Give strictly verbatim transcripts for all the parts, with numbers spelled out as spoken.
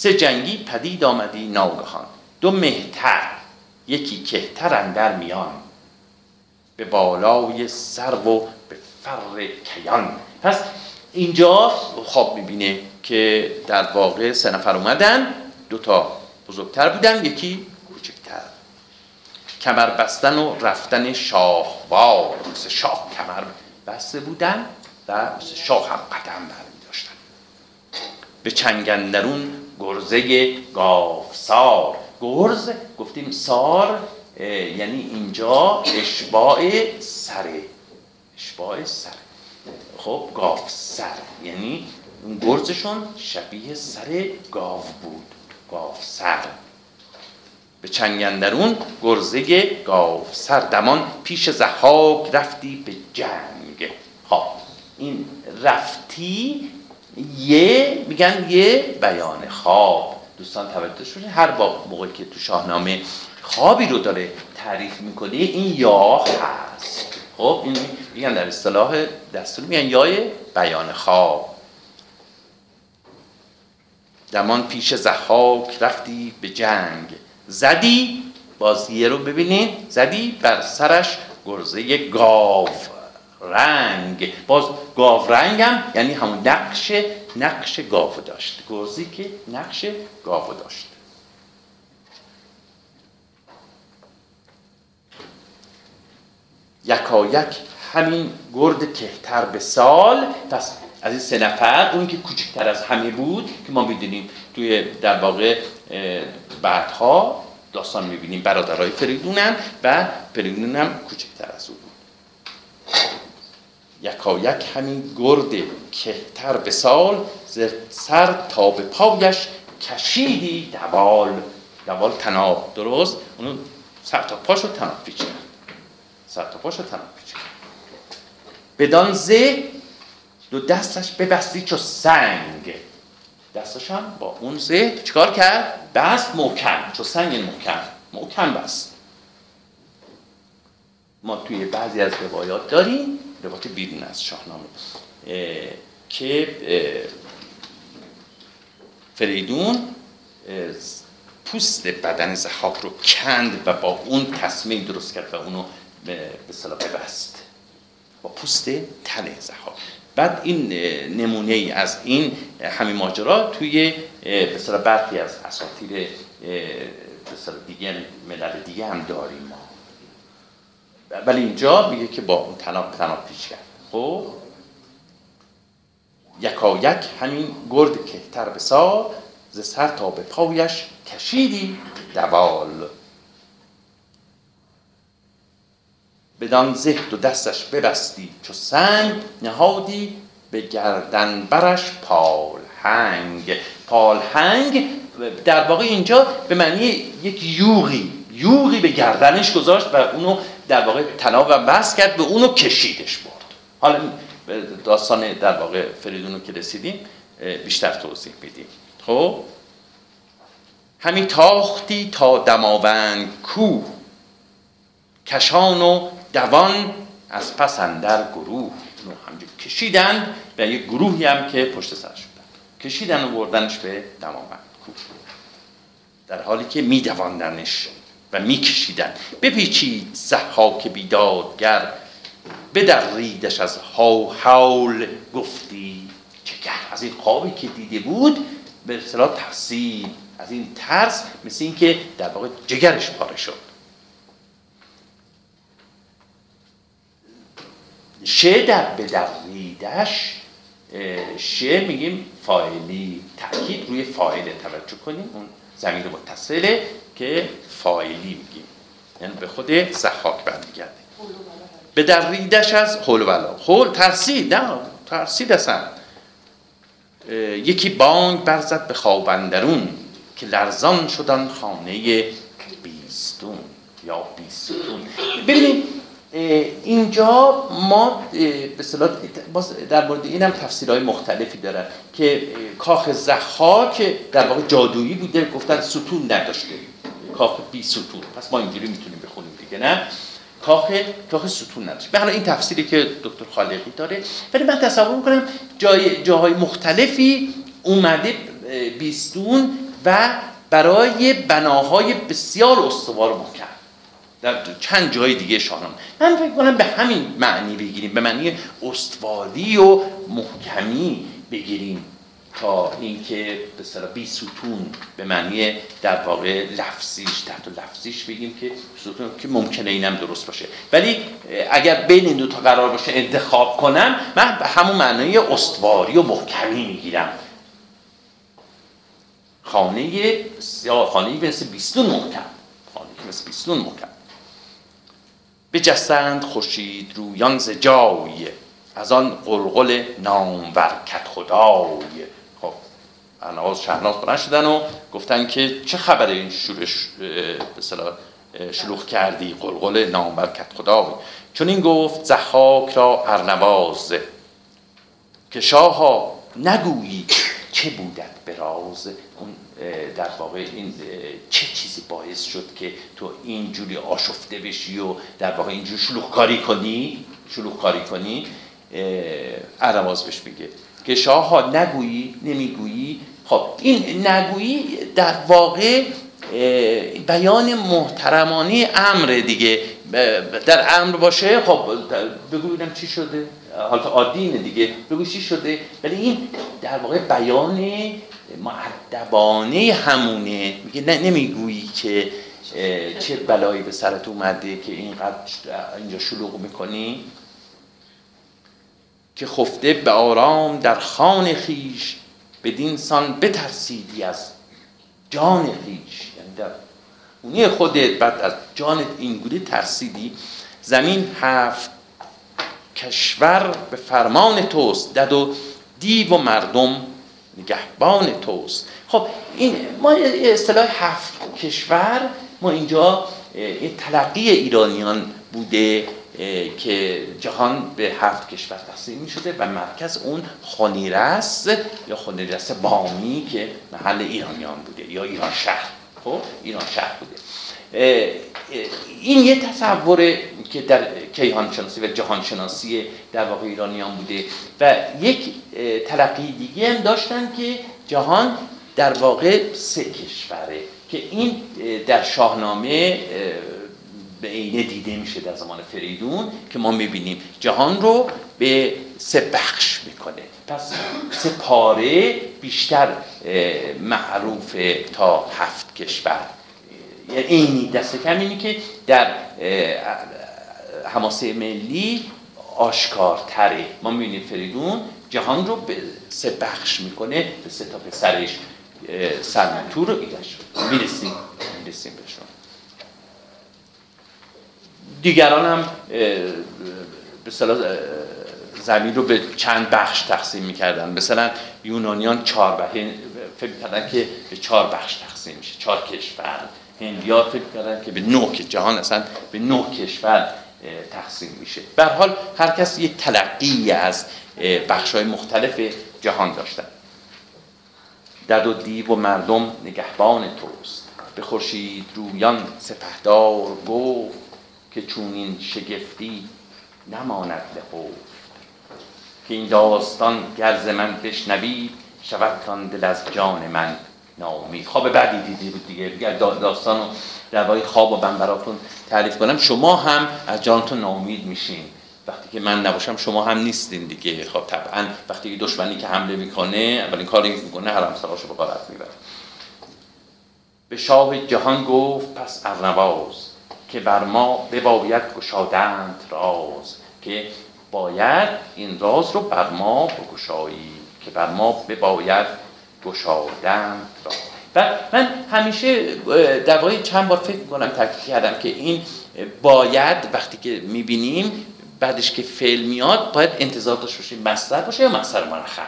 سه جنگی پدید آمدی ناگهان، دو مهتر یکی کهتر اندر میان، به بالای سرو و به فر کیان. پس اینجا خواب میبینه که در واقع سه نفر اومدن، دوتا بزرگتر بودن یکی کوچکتر. کمر بستن و رفتن شاهوار، مثل شاه کمر بسته بودن و مثل شاه هم قدم برمی داشتن. به چنگ اندرون گرزه گاوسار. گرز گفتیم سار یعنی اینجا اشباع سره، اشباع سره. خب گاوسر یعنی اون گرزشون شبیه سر گاو بود، گاوسر. به چنگ اندرون گرزه گاوسر، دمان پیش ضحاک رفتی به جنگ. ها این رفتی یه میگن یه بیان خواب. دوستان توجه شده هر موقعی که تو شاهنامه خوابی رو داره تعریف میکنه این یا هست. خب این میگن در اصطلاح دستوری میگن یای بیان خواب. دمان پیش ضحاک رفتی به جنگ، زدی بازیه رو ببینید، زدی بر سرش گرزه گاو رنگ. باز گاو رنگ هم یعنی همون نقش نقش گاو داشت، گرزی که نقش گاو داشت. یکا یک همین گرد کهتر به سال. پس از این سه نفر اون که کوچکتر از همه بود که ما میدونیم توی در واقع بعدها داستان میبینیم برادرای فریدونن و فریدون هم کوچکتر از او بود. یکا یک همین گرد کهتر به سال، ز سر تا به پایش کشیدی دوال. دوال تناب، درست؟ اونو سر تا پاشو تناب پیچه، سر تا پاشو تناب پیچه. بدان زه دو دستش ببستی چو سنگ. دستش هم با اون زه چیکار کرد؟ بست محکم، چو سنگ محکم، محکم بست. ما توی بعضی از روایات داریم، روایات بیرون از شاهنامه، که فریدون پوست بدن ضحاک رو کند و با اون تسمه درست کرد و اونو به اصطلاح ببست با پوست تن ضحاک. بعد این نمونه ای از این همین ماجرا توی به اصطلاح برخی از اساطیر به اصطلاح دیگه ملل دیگه هم داریم ما، ولی اینجا میگه که با اون تناب تناب پیش کرد. خب یکا یک همین گرد کهتر به سال، ز سر تا به پایش کشیدی دوال. بدان زهد و دستش ببستی چو سنگ، نهادی به گردن برش پالهنگ. پالهنگ در واقع اینجا به معنی یک یوغی، یوغی به گردنش گذاشت و اونو در واقع تناب و بست کرد، به اونو کشیدش برد. حالا داستان در واقع فریدون رو که رسیدیم بیشتر توضیح میدیم. خب همین تاختی تا دماوند کوه، کشان و دوان از پس اندر گروه. اونو همجوری کشیدن و یک گروهی هم که پشت سر شدن کشیدن و بردنش به دماوند کوه، در حالی که میدواندنش و میکشیدن. بپیچید ضحاک بیدادگر، بدریدش از هاحول گفتی چگر. از این خوابی که دیده بود به اصطلاح ترسید، از این ترس مثل این که در واقع جگرش پاره شد. شه در بدریدش، شه میگیم فاعلی، تأکید روی فاعله، توجه کنیم اون زمین متصله که فاعلی میگیم، یعنی به خود ضحاک برمیگرده. به دریدش از هول ولا، هول ترسید، نه ترسید اصلا. یکی بانگ برزد به خواب اندرون، که لرزان شدن خانه بیستون یا بیستون. ببینید اینجا ما به اصطلاح در مورد اینم تفسیرهای مختلفی دارن که کاخ ضحاک در واقع جادویی بوده، گفتن ستون نداشته، کاخ بی ستون. پس ما اینجوری میتونیم بخونیم دیگه، نه کاخ کاخ ستون نداشته. حالا این تفسیری که دکتر خالقی داره، ولی من تصور میکنم جای جاهای مختلفی اومده بیستون و برای بناهای بسیار استوار محکم در چند جای دیگه شاهنامه. من فکر کنم به همین معنی بگیریم، به معنی استواری و محکمی بگیریم، تا اینکه به اصطلاح بی ستون به معنی در واقع لفظیش، تحت لفظیش بگیم که ستون، که ممکنه اینم درست باشه. ولی اگر بین این دو تا قرار باشه انتخاب کنم، من به همون معنی استواری و محکمی میگیرم. خانه یا خانه‌ای مثل بیستون محکم، خانه‌ای مثل بیستون محکم. بجستند خورشید رویان ز جای، از آن قلقل نامور کدخدای. خب انواز شهناز برن شدن و گفتن که چه خبره این شورش شلوخ کردی، قلقل نامور کدخدای. چون این گفت ضحاک را ارنواز، که شاها نگویی چه بودت به راز. اون در واقع این چه چیزی باعث شد که تو اینجوری آشفته بشی و در واقع اینجوری شلوغ کاری کنی شلوغ کاری کنی ارنواز بهش میگه که شاها نگویی، نمیگویی. خب این نگویی در واقع بیان محترمانی امر دیگه، در امر باشه خب بگو ببینم چی شده، حالت عادی اینه دیگه، بگو چی شده. ولی این در واقع بیان مؤدبانه همونه، میگه نه نمیگویی که چه بلایی به سرت اومده که اینقدر اینجا شلوغ میکنی. که خفته به آرام در خان خیش، بدین سان بترسیدی از جان خیش، یعنی در اونی خودت بعد از جانت اینگونه ترسیدی. زمین هفت کشور به فرمان توست، دد و دیو و مردم نگهبان توست. خب این ما اصطلاح هفت کشور ما اینجا این تلقی ایرانیان بوده که جهان به هفت کشور تقسیم می شده و مرکز اون خانیرس یا خانیرس بامی که محل ایرانیان بوده یا ایران شهر. خب ایران شهر بوده. این یه تصوره که در کیهان شناسی و جهان شناسی در واقع ایرانیان بوده و یک تلقی دیگه هم داشتن که جهان در واقع سه کشوره که این در شاهنامه به عینه دیده میشه در زمان فریدون که ما میبینیم جهان رو به سه بخش میکنه. پس سه پاره بیشتر معروف تا هفت کشور. یعنی اینی دست کم اینی که در حماسه ملی آشکارتره. ما میبینیم فریدون جهان رو به سه بخش میکنه، به سه تا پسرش سنتور و ایرش. میرسیم میرسیم بهشون. دیگران هم به صلاح زمین رو به چند بخش تقسیم میکردن. مثلا یونانیان چهار بخش فکر میکردن که به چهار بخش تقسیم میشه، چهار کشور. هندی‌ها فکر میکردن که به نه، که جهان اصلا به نه کشور تقسیم میشه. به هر حال هر کس یک تلقی از بخش‌های مختلف جهان داشتن. دد و دیو و مردم نگهبان توست، به خورشید رویان سپهدار گفت، که چون این شگفتی نماند لخفت. که این داستان گرز من بشنوید، شود کان دل از جان من ناامید. خواب بعدی دیدی بود دیگه. اگر داستان رو در واقع خواب من براتون تعریف کنم، شما هم از جانتون ناامید میشین. وقتی که من نباشم شما هم نیستین دیگه. خب طبعا وقتی دشمنی که حمله میکنه اولین کاری که میکنه حرمسراشو به غارت میبره. به شاه جهان گفت پس ارنواز، که بر ما بباید گشادند راز. که باید این راز رو بر ما بگشایی، که بر ما بباید گشادند راز. و من همیشه در واقع چند بار فکر می‌کنم، تاکید کردم که این باید وقتی که می‌بینیم بعدش که فعل میاد باید انتظار داشته باشیم مصدر باشه یا مصدر مرخم.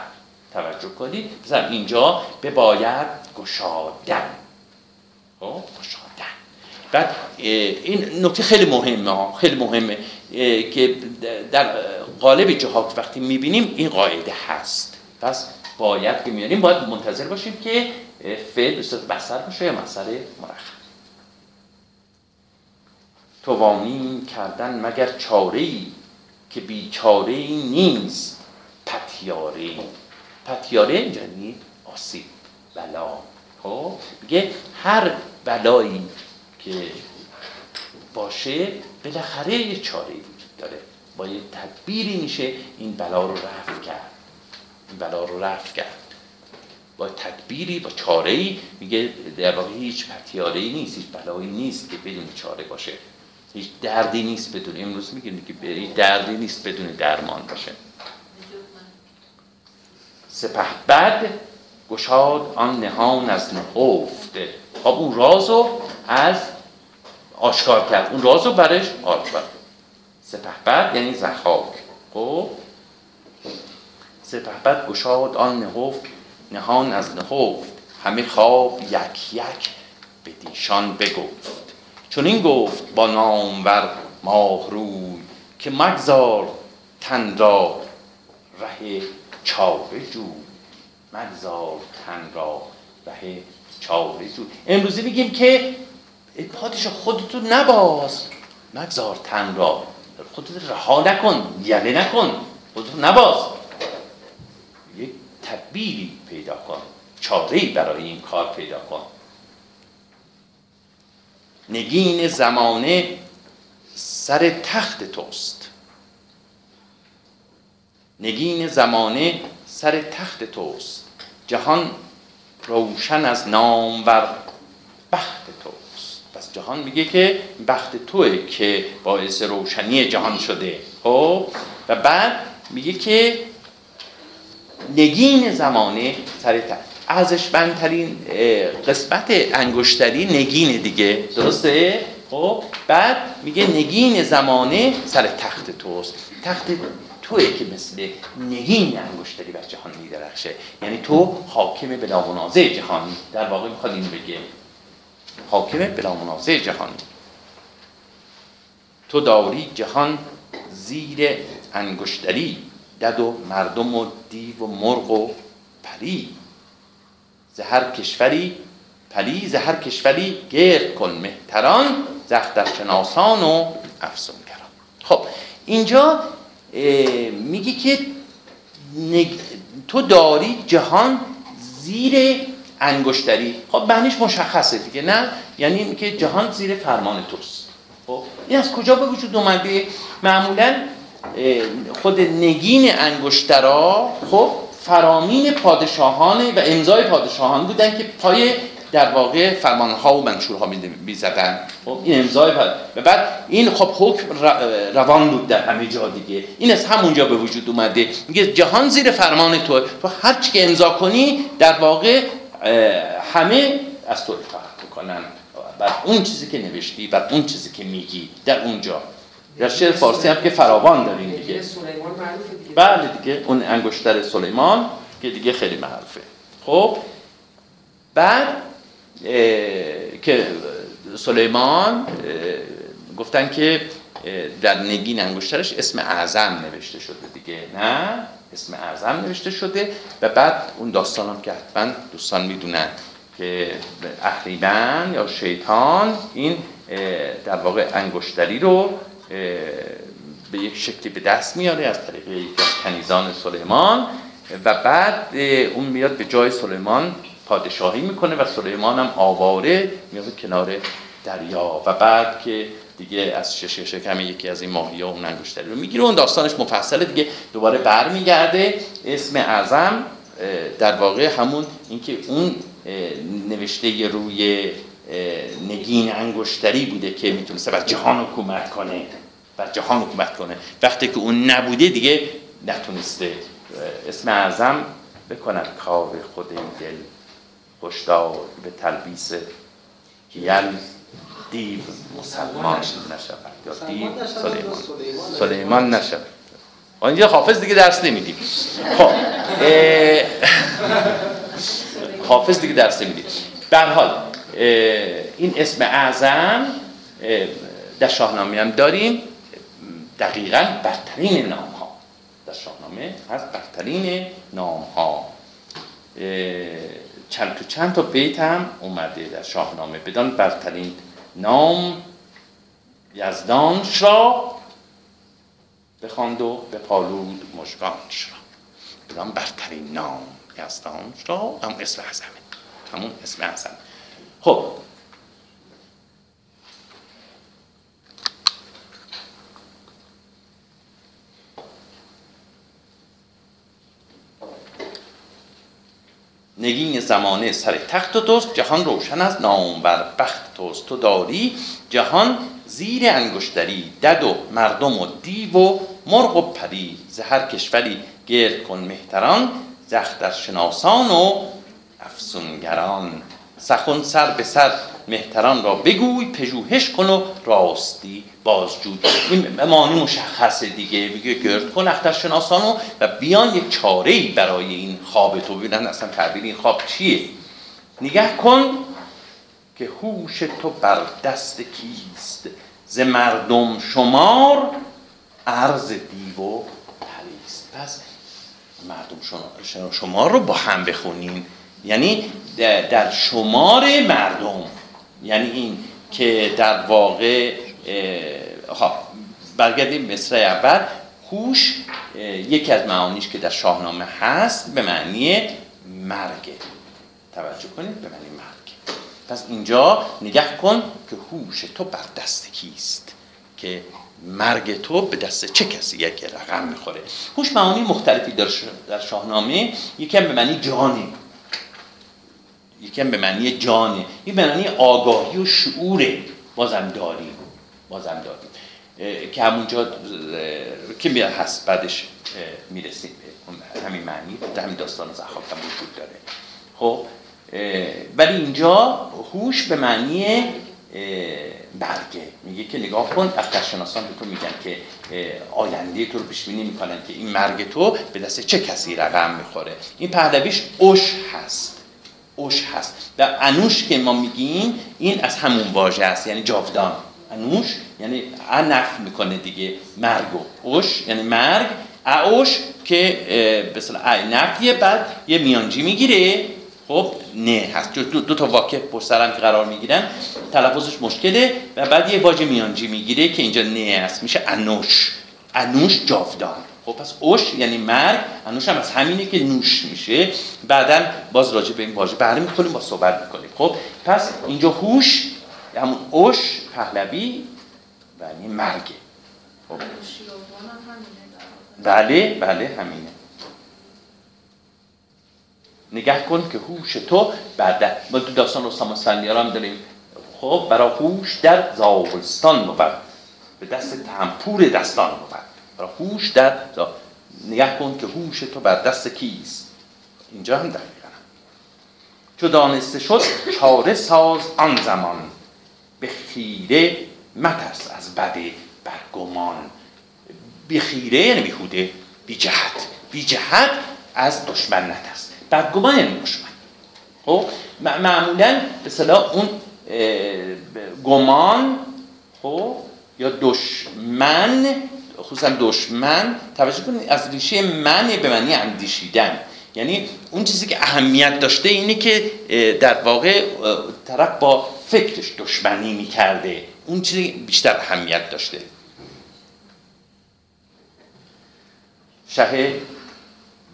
توجه کنید مثلا اینجا بباید گشادن، خب گشادن. بعد این نکته خیلی مهمه، خیلی مهمه که در قالب جهات وقتی میبینیم این قاعده هست. پس باید که میانیم باید منتظر باشیم که فعل بستر باشه یا مصدر مرخم. توانی کردن مگر چاره‌ای، که بیچاره‌ای نیست پتیاره‌ای. پتیاره یعنی آسیب. بلا. خب میگه هر بلایی که باشه بالاخره یه چاره وجود داره، با یه تدبیری میشه این بلا رو رفع کرد، این بلا رو رفع کرد با تدبیری، با چاره‌ای. میگه در واقع هیچ پتیاره‌ای نیست، هیچ بلایی نیست که بدون چاره باشه، هیچ دردی نیست بدون، امروز میگیم که هیچ دردی نیست بدون درمان باشه. سپهبد گشاد آن نهان از نهفت، خب اون رازو از آشکار کرد، اون رازو برش آشکار کرد. سپهبد یعنی ضحاک. خب سپهبد گشاد آن نهفت، نهان از نهفت، همه خواب یک یک به دیشان بگفت. چون این گفت با نامور ماه روی، که مگذار تن را ره چاره جوی، مگذار تن را ره چاره جوی. امروزی میگیم که پادشاه خودتو نباز، مگذار تن را، خودت رها نکن، یله نکن، خودتو نباز، یک تدبیری پیدا کن، چاره‌ای برای این کار پیدا کن. نگین زمانه سر تخت توست، نگین زمانه سر تخت توست، جهان روشن از نامور بخت توست. پس جهان میگه که بخت توئه که باعث روشنی جهان شده. خب و بعد میگه که نگین زمانه سر تخت، ارزشمندترین قسمت انگشتری نگین دیگه، درسته؟ خب بعد میگه نگین زمانه سر تخت توست، تخت توئه که مثل نگین انگشتری بر جهان میدرخشه، یعنی تو حاکم بلا منازع جهانی، در واقع میخواد اینو بگه، حاکم بلا منازع جهانی، تو داری جهان زیر انگشتری، دد و مردم و دیو و مرغ و پری، زهر کشوری پلی، زهر کشوری گرد کن مهتران، زخترشناسان و افسونگران. خب اینجا میگی که نگ... تو داری جهان زیر انگشتری. خب معنیش مشخصه دیگه، نه؟ یعنی این که جهان زیر فرمان توست. خب این از کجا به وجود اومده؟ معمولا خود نگین انگشترا خب فرامین پادشاهان و امضای پادشاهان بودن که پای در واقع فرمان‌ها و منشورها می‌زدن. خب این امضای و بعد این خب حکم روان بود در همه جا دیگه، این از همونجا به وجود اومده. میگه جهان زیر فرمان تو، تو هر چی که امضا کنی در واقع همه از تو اطاعت می‌کنن، بر اون چیزی که نوشتی، بر اون چیزی که میگی. در اونجا در شعر فارسی هم که فراوان داریم دیگه، بله دیگه، اون انگشتر سلیمان که دیگه خیلی معروفه. خب بعد که سلیمان گفتن که در نگین انگشترش اسم اعظم نوشته شده دیگه، نه؟ اسم اعظم نوشته شده و بعد اون داستان هم که حتما دوستان میدونن که اهریمن یا شیطان این در واقع انگشتری رو به یک شکلی به دست میاره از طریق یکی از کنیزان سلیمان و بعد اون میاد به جای سلیمان پادشاهی میکنه و سلیمان هم آواره میاد کنار دریا و بعد که دیگه از شش شکم یکی از این ماهی‌ها اون انگشتری رو میگیره. اون داستانش مفصله دیگه، دوباره برمیگرده. اسم اعظم در واقع همون اینکه اون نوشته روی نگین انگشتری بوده که میتونسته بر جهان حکومت کنه، بر جهان حکومت کنه. وقتی که اون نبوده دیگه نتونسته. اسم اعظم بکنن کار خود دل خوشدار، به تلبیس هیل دیو مسلمان نشود یا دیو سلیمان سلیمان نشود. اینجا حافظ دیگه درس نمیدیم. خب حافظ دیگه درس نمیدیم. به هر حال این اسم اعظم در شاهنامه هم داریم، دقیقاً برترین نام ها در شاهنامه هست، برترین نام ها. چند تو چند تا بیت هم اومده در شاهنامه، بدان برترین نام یزدانش را بخواند و به پالود مژگانش را. بدان برترین نام یزدانش را، هم اسم اعظمه. همون اسم اعظم. خب نگین زمانه سر تخت توست، جهان روشن از نامور بخت توست. تو داری جهان زیر انگشتری، دد و مردم و دیو و مرغ و پری. ز هر کشوری گرد کن مهتران، ز اخترشناسان و افسونگران. سخن سر به سر مهتران را بگوی، پژوهش کن و راستی بازجوی. این معنی مشخصه دیگه، میگه گرد کن اخترشناسانو و بیان یک چاره‌ای برای این خواب تو. ببینن اصلا تعبیر این خواب چیه. نگاه کن که هوش تو بر دست کیست، ز مردم شمار عرض دیو و پریست. پس مردم شمار رو با هم بخونیم، یعنی در شمار مردم، یعنی این که در واقع برگردیم مصرع اول. هوش یکی از معانیش که در شاهنامه هست به معنی مرگه، توجه کنید، به معنی مرگه. پس اینجا نگاه کن که هوش تو بر دست کیست، که مرگ تو به دست چه کسی یک رقم میخوره. هوش معانی مختلفی داره در شاهنامه. یکی هم به معنی جانه، یکی هم به معنی جانه، یکی به معنی آگاهی و شعوره، بازم داریم بازم داریم که همونجا که میره هست، بعدش میرسیم همین معنی همین داستان زخاکم وجود داره. خب ولی اینجا هوش به معنی برگه. میگه که نگاه کن، اخترشناسان به تو میگن که آینده تو رو پیش بینی میکنن که این مرگ تو به دست چه کسی رقم میخوره. این پهلویش اوش هست، اوش هست. و انوش که ما میگیم این از همون واژه است، یعنی جاودان. انوش یعنی انف میکنه دیگه مرگو، اوش یعنی مرگ، اوش که به اصطلاح نفیه، بعد یه میانجی میگیره. خب نه هست، دو, دو تا واکه پشت سر هم که قرار میگیرن تلفظش مشکله و بعد یه واژه میانجی میگیره که اینجا نه هست، میشه انوش. انوش جاودان. خب پس اوش یعنی مرگ، انوش هم از همینه که نوش میشه. بعداً باز راجع به این واژه برمی کنیم، با صحبت میکنیم. خب پس اینجا هوش همون اوش پهلوی و یعنی مرگه. خب بله بله همینه. نگاه کن که هوش تو بعد ما دو داستان رستم و سهمیار داریم. خب برای هوش در زابلستان بود، به دست تنپور دستان بود. برای هوش در زا... نگاه کن که هوش تو بر دست کیست. اینجا هم دقیقاً چو دانسته شد چاره ساز آن زمان، به خیره مترس از بد برگمان. به خیره یعنی بیهوده، بی جهت، بی جهت از دشمن نترس. بدگمان یعنی دشمن. خب معمولاً به صلاح اون گمان خب یا دشمن، خصوصا دشمن، توجه کنید از ریشه من به معنی اندیشیدن، یعنی اون چیزی که اهمیت داشته اینه که در واقع طرف با فکرش دشمنی میکرده، اون چیزی بیشتر اهمیت داشته. شه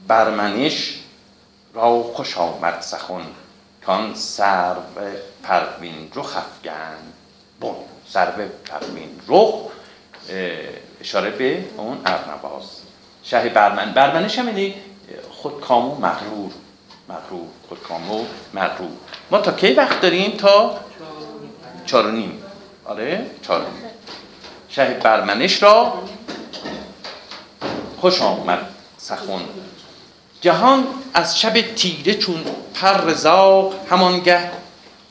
برمنش را خوش آمد سخن، کان سرو پروین رخ افگن بن. سرو پروین رخ اشاره به اون ارنواز. شه برمن، برمنش هم اینه خودکام و مغرور، مغرور، خودکام و مغرور. ما تا کی وقت داریم؟ تا چار و نیم. آره چار و نیم. شه برمنش را خوش آمد سخن، جهان از شب تیره چون پر زاغ همانگه.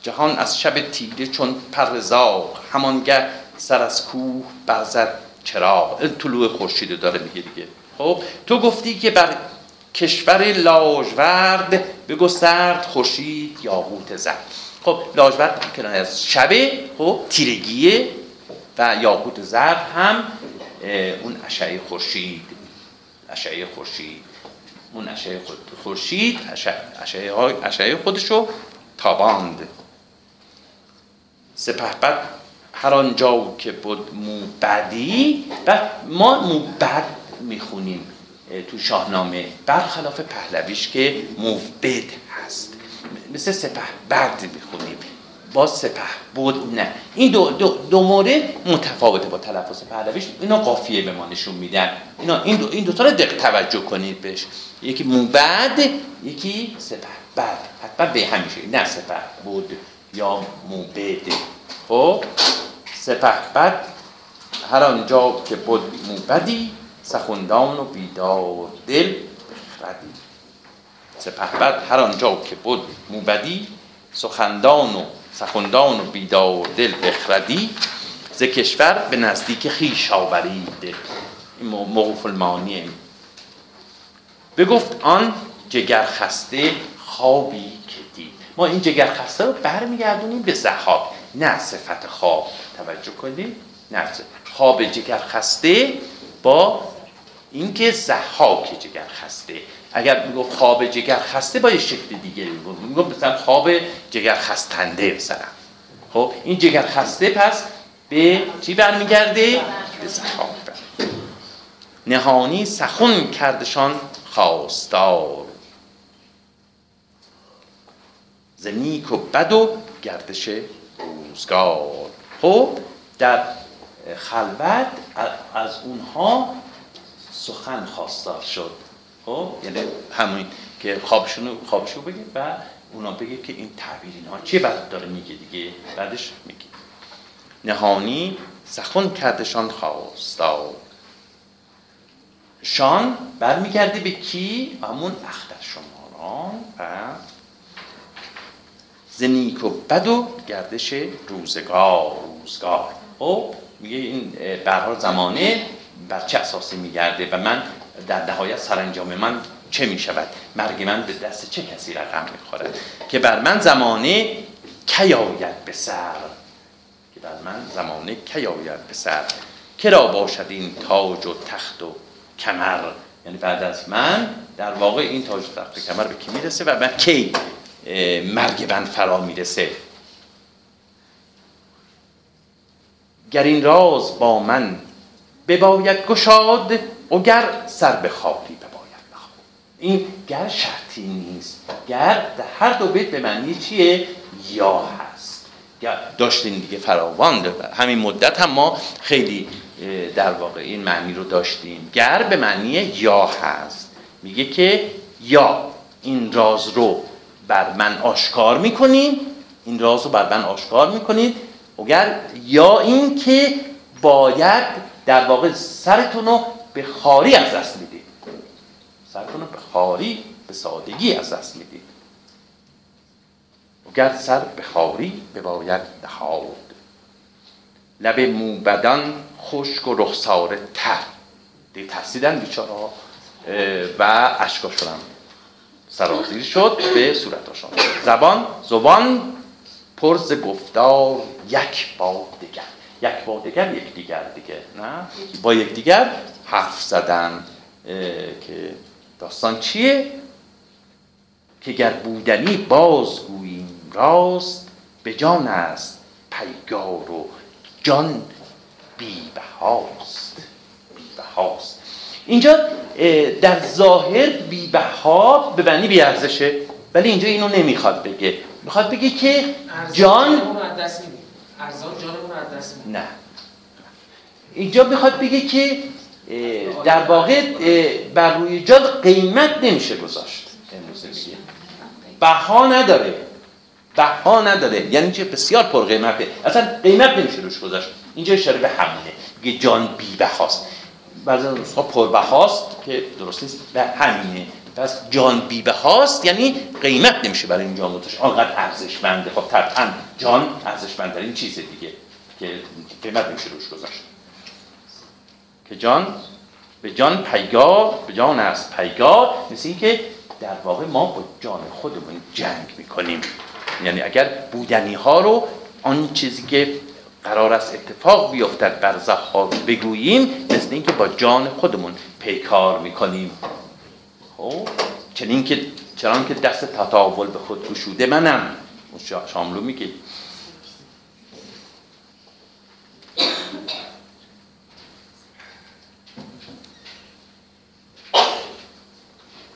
جهان از شب تیره چون پر زاغ همانگه، سر از کوه برزد چراغ. طلوع خورشید داره میگه دیگه. خب تو گفتی که بر کشور لاجورد بگسترد، خورشید یاقوت زرد. خب لاجورد کنایه از شب، خب تیرگیه، و یاقوت زرد هم اون اشعه خورشید، اشعه خورشید، اون اشعه خورشید اشعه خودشو تاباند. سپهبد هر آنجا که بود موبدی، و ما موبد میخونیم تو شاهنامه برخلاف پهلویش که موبد هست. مثل سپه برد میخونیم، باز سپه بود نه. این دو, دو, دو مورد متفاوته با تلفظ پهلویش. اینا قافیه به ما نشون میدن. اینا این دو این دو تا رو دقت توجه کنید بهش، یکی موبد یکی سپه برد. حتما به همیشه نه سپه بود یا موبد. خب سپه برد هر آنجا که بود موبدی سخندان و بیدار دل بخردی. سپه برد هر آنجا که بود موبدی سخندان و سخندان و بیدار دل بخردی ز کشور به نزدیک خویش آورید. این موقوف المعنیه. بگفت آن جگر خسته خوابی که دید. ما این جگر خسته رو برمیگردونیم به ذهاب، نه صفت خواب. توجه کنید، نه خواب جگر خسته با اینکه ضحاک جگر خسته. اگر میگفت خواب جگر خسته با یه شکل دیگه میگفت، مثلا خواب جگر خستنده مثلا. خب این جگر خسته پس به چی برمیگرده؟ به ضحاک. نهانی سخن کردشان خواستار ز نیک و بد و گردش روزگار. خب در خلوت از اونها سخن خواستار شد. خب یعنی همین که خوابشونو خوابشو بگه و اونا بگه که این تعبیر اینها چی بعد داره میگه دیگه. بعدش میگه نهانی سخن کردشان خواستار. شان برمیگرده به کی؟ همون اختر شماران و ز نیک و بد و گردش روزگار. روزگار خب میگه این برها زمانه بر چه اساسی میگرده و من در نهایت سرانجام من چه میشود، مرگ من به دست چه کسی رقم میخورد که بر من زمانه کی آید به سر، که بر من زمانه کی آید به سر کرا باشد این تاج و تخت و کمر. یعنی بعد از من در واقع این تاج و تخت و کمر به کی میرسه و من کی مرگ من فرا میرسه. گر این راز با من بباید گشاد و گر سر به خاکی بباید بخواد. این گر شرطی نیست. گر در هر دو بیت به معنی چیه؟ یا هست. گر داشتیم دیگه فراوان داره. همین مدت هم ما خیلی در واقع این معنی رو داشتیم. گر به معنی یا هست. میگه که یا این راز رو بر من آشکار میکنید، این راز رو بر من آشکار میکنید، و گر یا این که باید در واقع سرتون رو به خاری از دست میدید. سرتون رو به خاری به سادگی از دست میدید. وگر سر به خاری بباید نهاد. لب موبدان خشک و رخسار تر. دیگه ترسیدن بیچاره ها و اشکاشون هم سرازیر شد به صورتاشون. زبان زبان پرز گفتار یک با دیگر. یک با دیگر یک دیگر دیگه نه؟ با یک دیگر حرف زدن که داستان چیه؟ که گر بودنی بازگوییم راست به جان است پیگار و جان بی بهاست. بی بهاست اینجا در ظاهر بی بها به معنی بی ارزشه، ولی اینجا اینو نمیخواد بگه. میخواد بگه که جان ارزان جانمون از دست میدیم. نه اینجا میخواد بگه که در واقع بر روی جان قیمت نمیشه گذاشت، بها نداره. بها نداره یعنی چه؟ بسیار پر قیمته، اصلا قیمت نمیشه روش گذاشت. اینجا اشاره به همونه که جان بی بهاست. بعضی از ها پر بهاست که درست نیست و همینه. پس جان بی بهاست یعنی قیمت نمیشه برای این جان گذاشت، آنقدر ارزشمنده. خب طبعا جان ارزشمندترین چیز دیگه که قیمت نمیشه روش گذاشت. که جان به جان پیگار، به جان است پیگار، مثل این که در واقع ما با جان خودمون جنگ میکنیم. یعنی اگر بودنی ها رو آن چیزی که قرار است اتفاق بیفتد بر ضحاک بگوییم، مثل این که با جان خودمون پیکار میکنیم. چنین که چنان که دست تطاول به خود گشوده منم، شاملو میگه.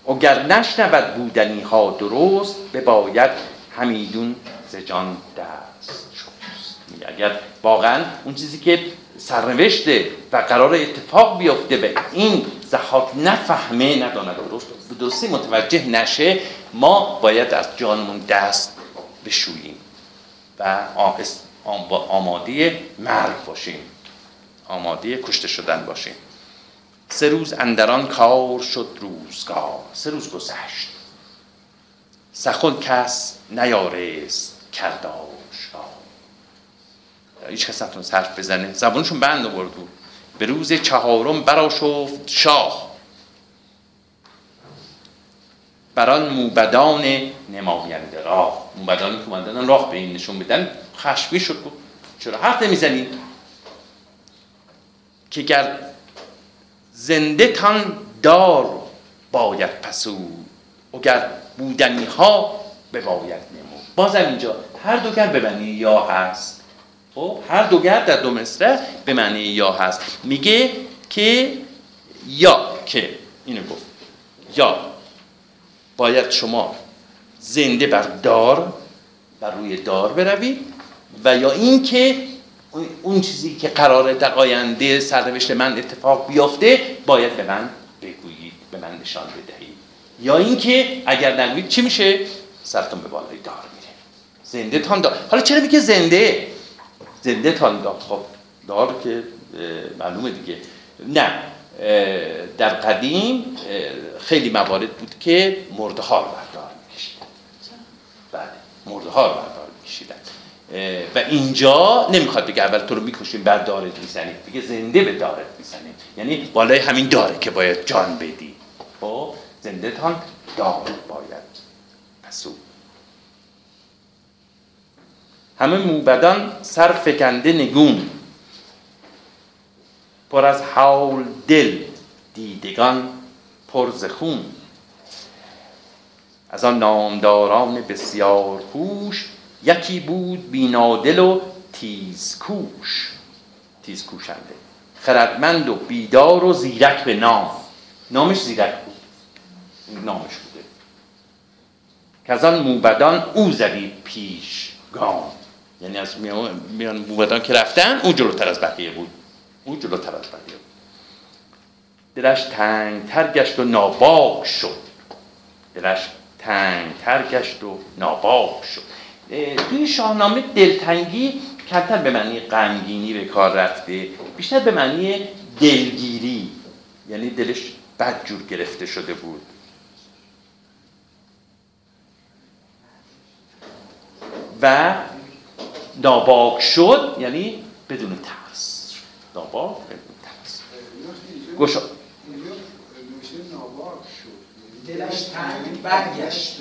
اگر نشنود بودنی ها درست بباید همیدون ز جان دست شست. اگر واقعا اون چیزی که سرنوشته و قرار اتفاق بیفته به این ضحاک نفهمه، نداند، به درستی متوجه نشه، ما باید از جانمون دست بشوییم و آماده مرگ باشیم، آماده کشته شدن باشیم. سه روز اندران کار شد روزگار. سه روز گذشت، سخن کس نیارست کرداش را. هیچ کس نتونست حرف بزنه، زبانشون بند آورد بود. به روز چهارم برآشفت شاه، بران موبدان نماینده راه. موبدانی که اومدن راه به این نشون بدن خشمی شد، گفت چرا حرف نمیزنید؟ که گر زنده تان دار باید پسود، اگر بودنی ها بباید نمود. بازم اینجا هر دوگر به معنی یا هست، خب هر دوگر در دو مصرع به معنی یا هست. میگه که یا، که اینو گفت، یا باید شما زنده بر دار، بر روی دار بروید، و یا این که اون چیزی که قراره در آینده سرنوشت من اتفاق بیفته باید به من بگویید، به من نشان بدهید. یا اینکه اگر نگویید چی میشه؟ سرتون به بالای دار میره. زنده تان دار. حالا چرا میگه زنده؟ زنده تان دار، خب دار که معلومه دیگه. نه، در قدیم خیلی موارد بود که مرده‌ها رو بر دار میکشیدن. بله، مرده‌ها رو بر دار میکشیدن. و اینجا نمیخواد بگه اول تو رو میکشیم بعد دارت میزنیم، بگه زنده به دارت میزنیم، یعنی بالای همین داره که باید جان بدی. خب زنده تان دار باید پسو. همه موبدان سر فکنده نگون، پر از حال دل دیدگان پر ز خون. از آن نامداران بسیار هوش، یکی بود بینادل و تیزکوش. تیزکوشنده، خردمند و بیدار و زیرک به نام. نامش زیرک بود، نامش بوده. کزان موبدان او زدی پیش گام، یعنی از میان موبدان که رفتن او جلوتر از بقیه بود، او جلوتر از بقیه بود. دلش تنگ تر گشت و ناباک شد. دلش تنگ تر گشت و ناباک شد. توی شاهنامه دلتنگی کمتر به معنی غمگینی به کار رفته، بیشتر به معنی دلگیری، یعنی دلش بدجور گرفته شده بود. و ناباک شد یعنی بدون ترس. ناباک بدون ترس. گوشو دلش تنگ برگشت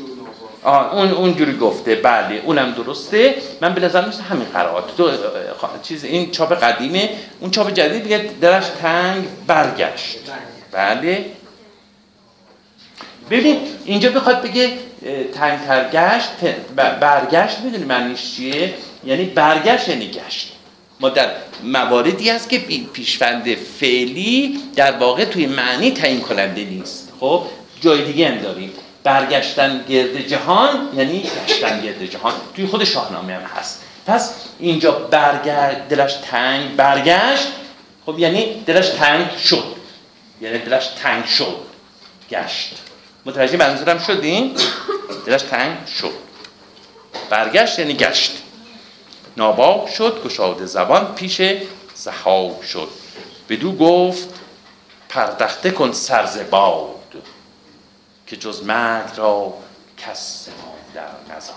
و آه اون اونجوری گفته، بله اونم درسته. من به نظر میاد همین قرائت تو چیز این چاپ قدیمه، اون چاپ جدید میگه دلش تنگ برگشت. بله ببین اینجا بخواد بگه تنگ ترگشت، برگشت میدونی معنیش چیه؟ یعنی برگشت یعنی گشت. ما در مواردی هست که پیشوند فعلی در واقع توی معنی تعیین کننده نیست. خب جای دیگه هم داریم، برگشتن گرد جهان یعنی گشتن گرد جهان، توی خود شاهنامه هم هست. پس اینجا برگرد، دلش تنگ برگشت، خب یعنی دلش تنگ شد، یعنی دلش تنگ شد گشت. متوجه منظورم شدین؟ دلش تنگ شد، برگشت یعنی گشت. ناباک شد، گشاده زبان پیش ضحاک شد. بدو گفت پردخته کن سر ز باد، که جز مرگ را کس در نزاد.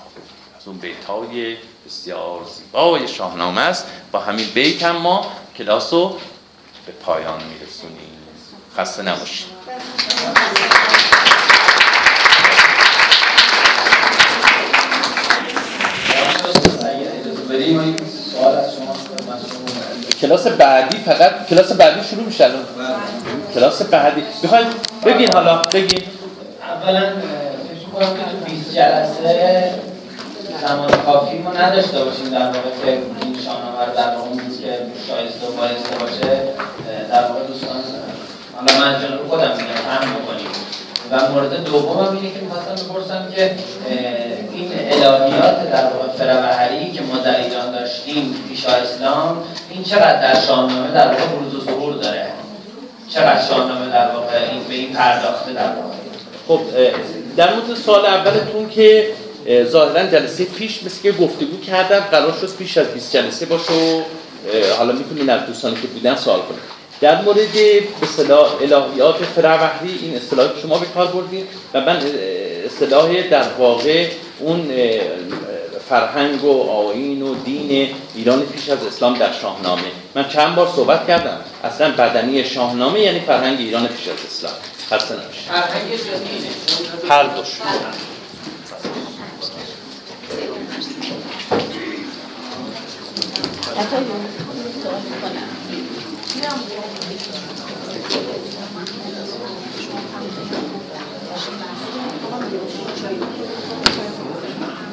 از اون بیتای بسیار زیبای شاهنامه است. با همین بیت هم ما کلاس رو به پایان میرسونیم. خسته نباشید. کلاس بعدی فقط کلاس بعدی شروع میشه الان. کلاس بعدی بخواید بگین، حالا بگین. اولا فکر کنم که تو بیست جلسه زمان کافی ما نداشته باشیم در واقع که این شاهنامه رو در واقع میدید که شایسته و بایسته باشه. در واقع دوستان حالا من جانب رو خودم میگم فهم بکنیم. و مورد دوم هم اینه که میخواستم بپرسم که این الهیات در واقع فروهری که ما در ایران داشتیم پیش از اسلام، این چقدر در شاهنامه در واقع بروز و ظهور داره، چقدر شاهنامه در واقع این به این پرداخته در واقع. خب در مورد سوال اولتون که ظاهرا جلسه پیش مثل که گفتگو کردم قرار شد پیش از بیست جلسه باشه و حالا میتونین از دوستانی که بودن سوال کنن. در مورد به اصطلاح الهیات فروهری، این اصطلاح شما به کار بردید و من اصطلاح در واقع اون فرهنگ و آیین و دین ایران پیش از اسلام در شاهنامه، من چند بار صحبت کردم اصلا بدنی شاهنامه یعنی فرهنگ ایران پیش از اسلام. حسنا فرهنگ دینه هر دوش.